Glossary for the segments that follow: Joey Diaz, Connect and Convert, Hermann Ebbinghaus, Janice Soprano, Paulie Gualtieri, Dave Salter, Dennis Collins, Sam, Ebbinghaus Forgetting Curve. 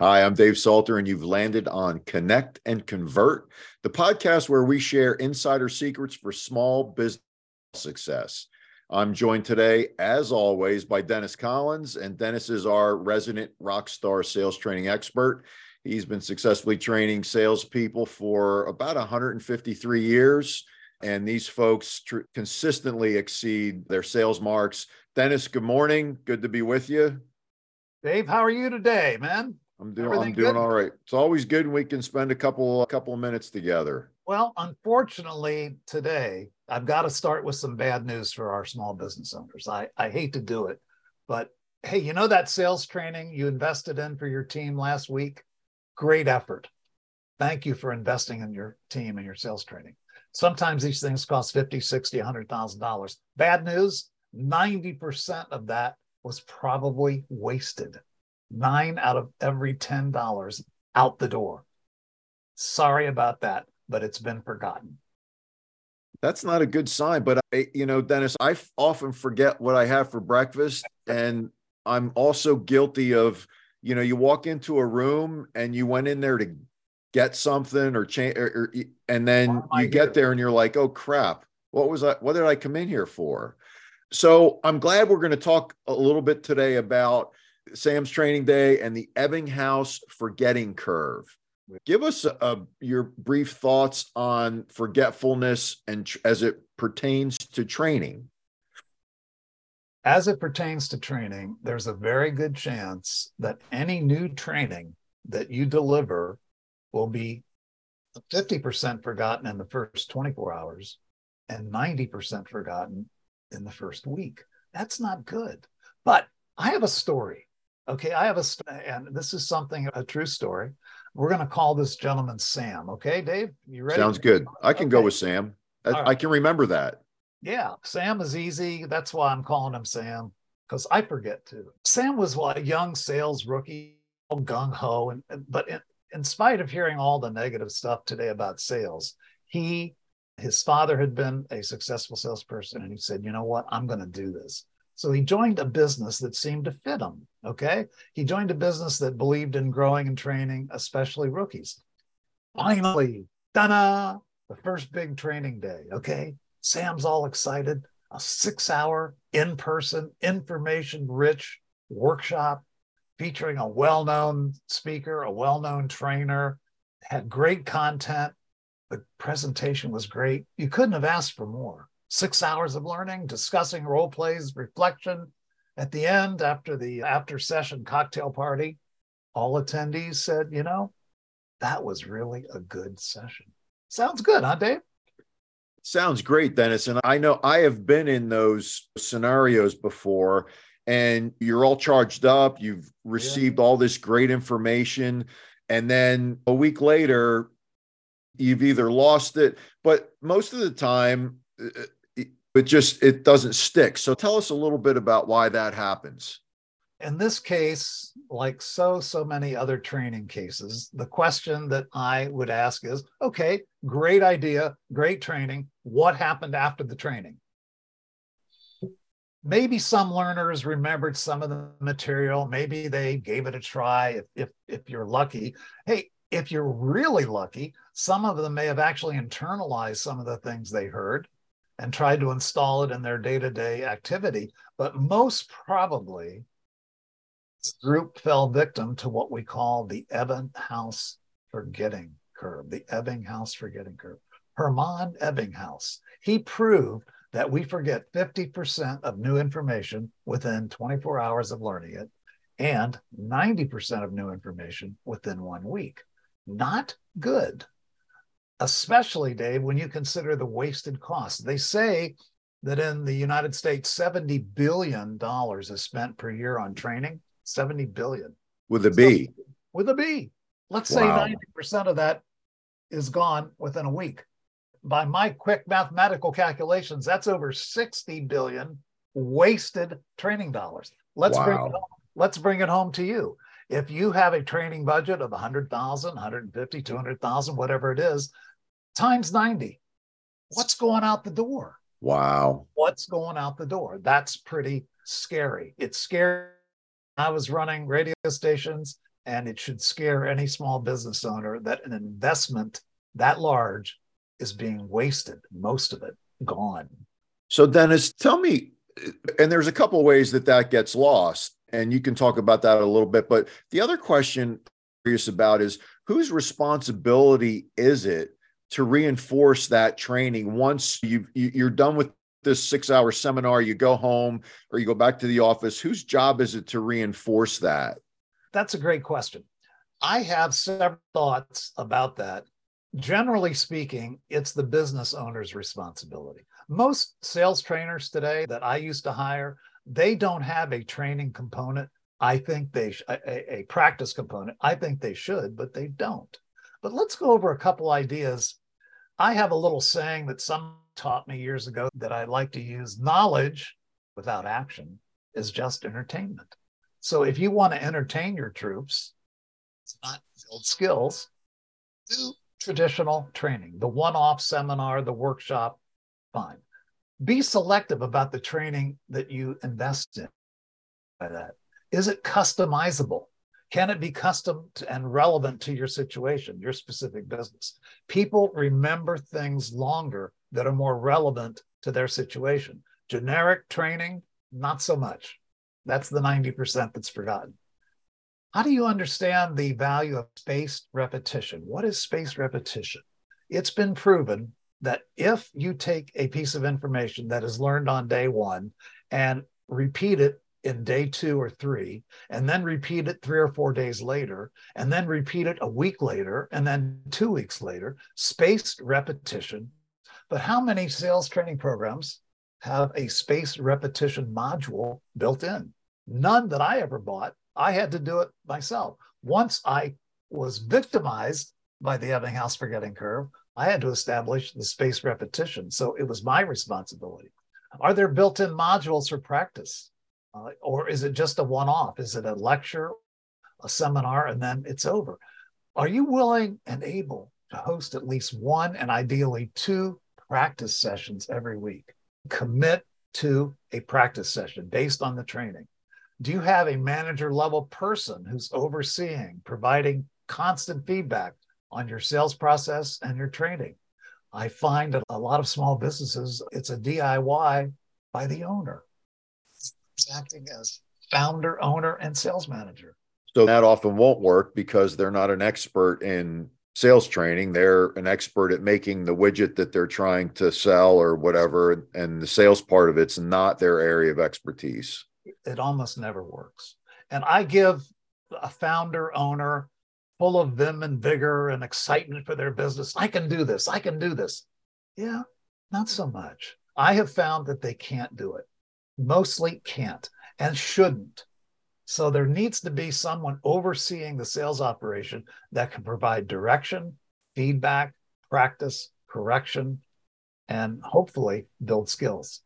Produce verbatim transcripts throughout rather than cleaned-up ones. Hi, I'm Dave Salter, and you've landed on Connect and Convert, the podcast where we share insider secrets for small business success. I'm joined today, as always, by Dennis Collins, and Dennis is our resident rock star sales training expert. He's been successfully training salespeople for about one hundred fifty-three years, and these folks tr- consistently exceed their sales marks. Dennis, good morning. Good to be with you. Dave, how are you today, man? I'm doing Everything I'm doing good? All right. It's always good when we can spend a couple a couple of minutes together. Well, unfortunately, today I've got to start with some bad news for our small business owners. I, I hate to do it, but hey, you know that sales training you invested in for your team last week? Great effort. Thank you for investing in your team and your sales training. Sometimes these things cost fifty, sixty, one hundred thousand dollars. Bad news, ninety percent of that was probably wasted. Nine out of every ten dollars out the door. Sorry about that, but it's been forgotten. That's not a good sign, but I, you know, Dennis, I f- often forget what I have for breakfast, and I'm also guilty of, you know, you walk into a room and you went in there to get something or change, or, or, and then you get there and you're like, oh crap, what was I, what did I come in here for? So I'm glad we're going to talk a little bit today about Sam's training day and the Ebbinghaus Forgetting Curve. Give us a, a, your brief thoughts on forgetfulness and tr- as it pertains to training. As it pertains to training, there's a very good chance that any new training that you deliver will be fifty percent forgotten in the first twenty-four hours and ninety percent forgotten in the first week. That's not good. But I have a story. Okay, I have a story, and this is something, a true story. We're going to call this gentleman Sam. Okay, Dave, you ready? Sounds good. I can okay. go with Sam. I, right. I can remember that. Yeah, Sam is easy. That's why I'm calling him Sam, because I forget too. Sam was a young sales rookie, all gung-ho, and but in, in spite of hearing all the negative stuff today about sales, he, his father had been a successful salesperson, and he said, you know what, I'm going to do this. So he joined a business that seemed to fit him, okay? He joined a business that believed in growing and training, especially rookies. Finally, ta-da, the first big training day, okay? Sam's all excited, a six-hour, in-person, information-rich workshop featuring a well-known speaker, a well-known trainer, had great content. The presentation was great. You couldn't have asked for more. Six hours of learning, discussing role plays, reflection. At the end, after the after session cocktail party, all attendees said, you know, that was really a good session. Sounds good, huh, Dave? Sounds great, Dennis. And I know I have been in those scenarios before, and you're all charged up. You've received yeah. all this great information. And then a week later, you've either lost it, but most of the time, it just, it doesn't stick. So tell us a little bit about why that happens. In this case, like so, so many other training cases, the question that I would ask is, okay, great idea, great training. What happened after the training? Maybe some learners remembered some of the material. Maybe they gave it a try. If, if, if you're lucky, hey, if you're really lucky, some of them may have actually internalized some of the things they heard and tried to install it in their day-to-day activity. But most probably, this group fell victim to what we call the Ebbinghaus Forgetting Curve, the Ebbinghaus Forgetting Curve. Hermann Ebbinghaus, he proved that we forget fifty percent of new information within twenty-four hours of learning it, and ninety percent of new information within one week. Not good. Especially, Dave, when you consider the wasted cost. They say that in the United States, seventy billion dollars is spent per year on training. seventy billion dollars. With a B. So, with a B. Let's wow. say ninety percent of that is gone within a week. By my quick mathematical calculations, that's over sixty billion dollars wasted training dollars. Let's wow. bring it up. Let's bring it home to you. If you have a training budget of one hundred thousand dollars, one hundred fifty thousand dollars, two hundred thousand dollars, whatever it is, times ninety, what's going out the door? Wow. What's going out the door? That's pretty scary. It's scary. I was running radio stations And it should scare any small business owner that an investment that large is being wasted, most of it gone. So Dennis, tell me, and there's a couple of ways that that gets lost, and you can talk about that a little bit. But the other question I'm curious about is, whose responsibility is it to reinforce that training once you've, you're done with this six-hour seminar, you go home or you go back to the office? Whose job is it to reinforce that? That's a great question. I have several thoughts about that. Generally speaking, it's the business owner's responsibility. Most sales trainers today that I used to hire, they don't have a training component. I think they, sh- a, a practice component. I think they should, but they don't. But let's go over a couple ideas. I have a little saying that someone taught me years ago that I like to use: knowledge without action is just entertainment. So if you want to entertain your troops, it's not build skills, do traditional training, the one-off seminar, the workshop, fine. Be selective about the training that you invest in. By that, is it customizable? Can it be custom and relevant to your situation, your specific business? People remember things longer that are more relevant to their situation. Generic training, not so much. That's the ninety percent that's forgotten. How do you understand the value of spaced repetition? What is spaced repetition? It's been proven that if you take a piece of information that is learned on day one and repeat it in day two or three, and then repeat it three or four days later, and then repeat it a week later, and then two weeks later, spaced repetition. But how many sales training programs have a spaced repetition module built in? None that I ever bought. I had to do it myself. Once I was victimized by the Ebbinghaus Forgetting Curve, I had to establish the spaced repetition. So it was my responsibility. Are there built-in modules for practice? Uh, or is it just a one-off? Is it a lecture, a seminar, and then it's over? Are you willing and able to host at least one and ideally two practice sessions every week? Commit to a practice session based on the training. Do you have a manager level person who's overseeing, providing constant feedback on your sales process and your training? I find that a lot of small businesses, it's a D I Y by the owner. It's acting as founder, owner, and sales manager. So that often won't work because they're not an expert in sales training. They're an expert at making the widget that they're trying to sell or whatever, and the sales part of it's not their area of expertise. It almost never works. And I give a founder, owner, full of vim and vigor and excitement for their business, I can do this, I can do this. Yeah, not so much. I have found that they can't do it. Mostly can't and shouldn't. So there needs to be someone overseeing the sales operation that can provide direction, feedback, practice, correction, and hopefully build skills.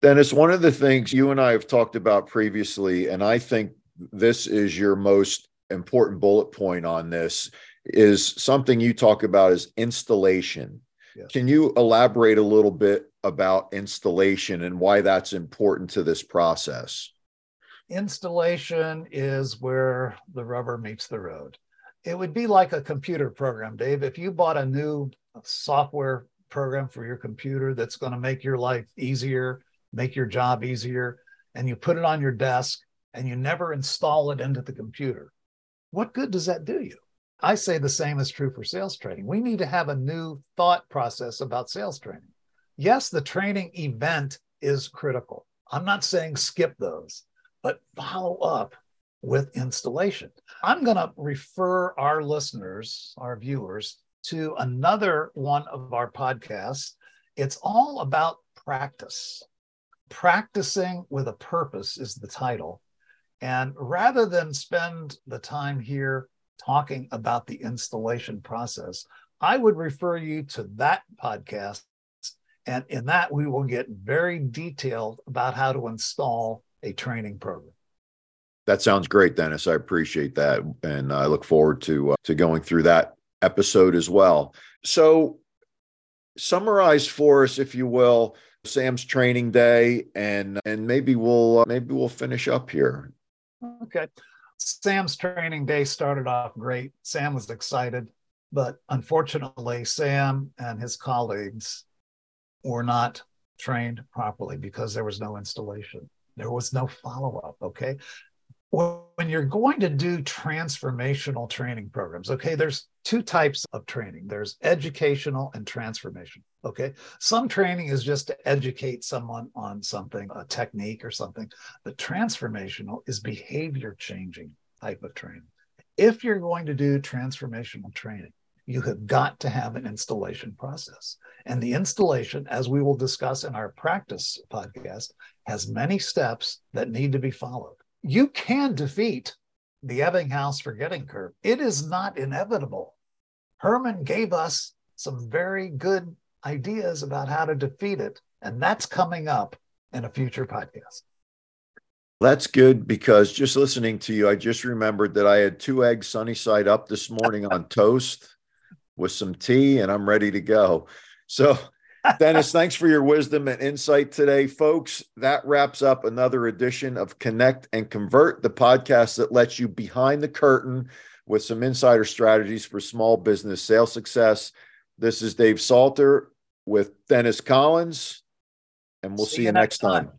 Dennis, one of the things you and I have talked about previously, and I think this is your most important bullet point on this, is something you talk about is installation. Yeah. Can you elaborate a little bit about installation and why that's important to this process? Installation is where the rubber meets the road. It would be like a computer program, Dave. If you bought a new software program for your computer that's going to make your life easier, make your job easier, and you put it on your desk and you never install it into the computer, what good does that do you? I say the same is true for sales training. We need to have a new thought process about sales training. Yes, the training event is critical. I'm not saying skip those, but follow up with installation. I'm going to refer our listeners, our viewers, to another one of our podcasts. It's all about practice. Practicing with a Purpose is the title. And rather than spend the time here talking about the installation process, I would refer you to that podcast. And in that, we will get very detailed about how to install a training program. That sounds great, Dennis. I appreciate that. And I look forward to, uh, to going through that episode as well. So summarize for us, if you will, Sam's training day, and and maybe we'll uh, maybe we'll finish up here. Okay. Sam's training day started off great. Sam was excited, but unfortunately, Sam and his colleagues were not trained properly because there was no installation. There was no follow-up, okay? When you're going to do transformational training programs, okay, there's two types of training. There's educational and transformational, okay? Some training is just to educate someone on something, a technique or something. The transformational is behavior changing type of training. If you're going to do transformational training, you have got to have an installation process. And the installation, as we will discuss in our practice podcast, has many steps that need to be followed. You can defeat the Ebbinghaus Forgetting Curve. It is not inevitable. Herman gave us some very good ideas about how to defeat it, and that's coming up in a future podcast. That's good, because just listening to you, I just remembered that I had two eggs sunny side up this morning on toast with some tea, and I'm ready to go. So, Dennis, thanks for your wisdom and insight today. Folks, that wraps up another edition of Connect and Convert, the podcast that lets you behind the curtain with some insider strategies for small business sales success. This is Dave Salter with Dennis Collins, and we'll see, see you next time. time.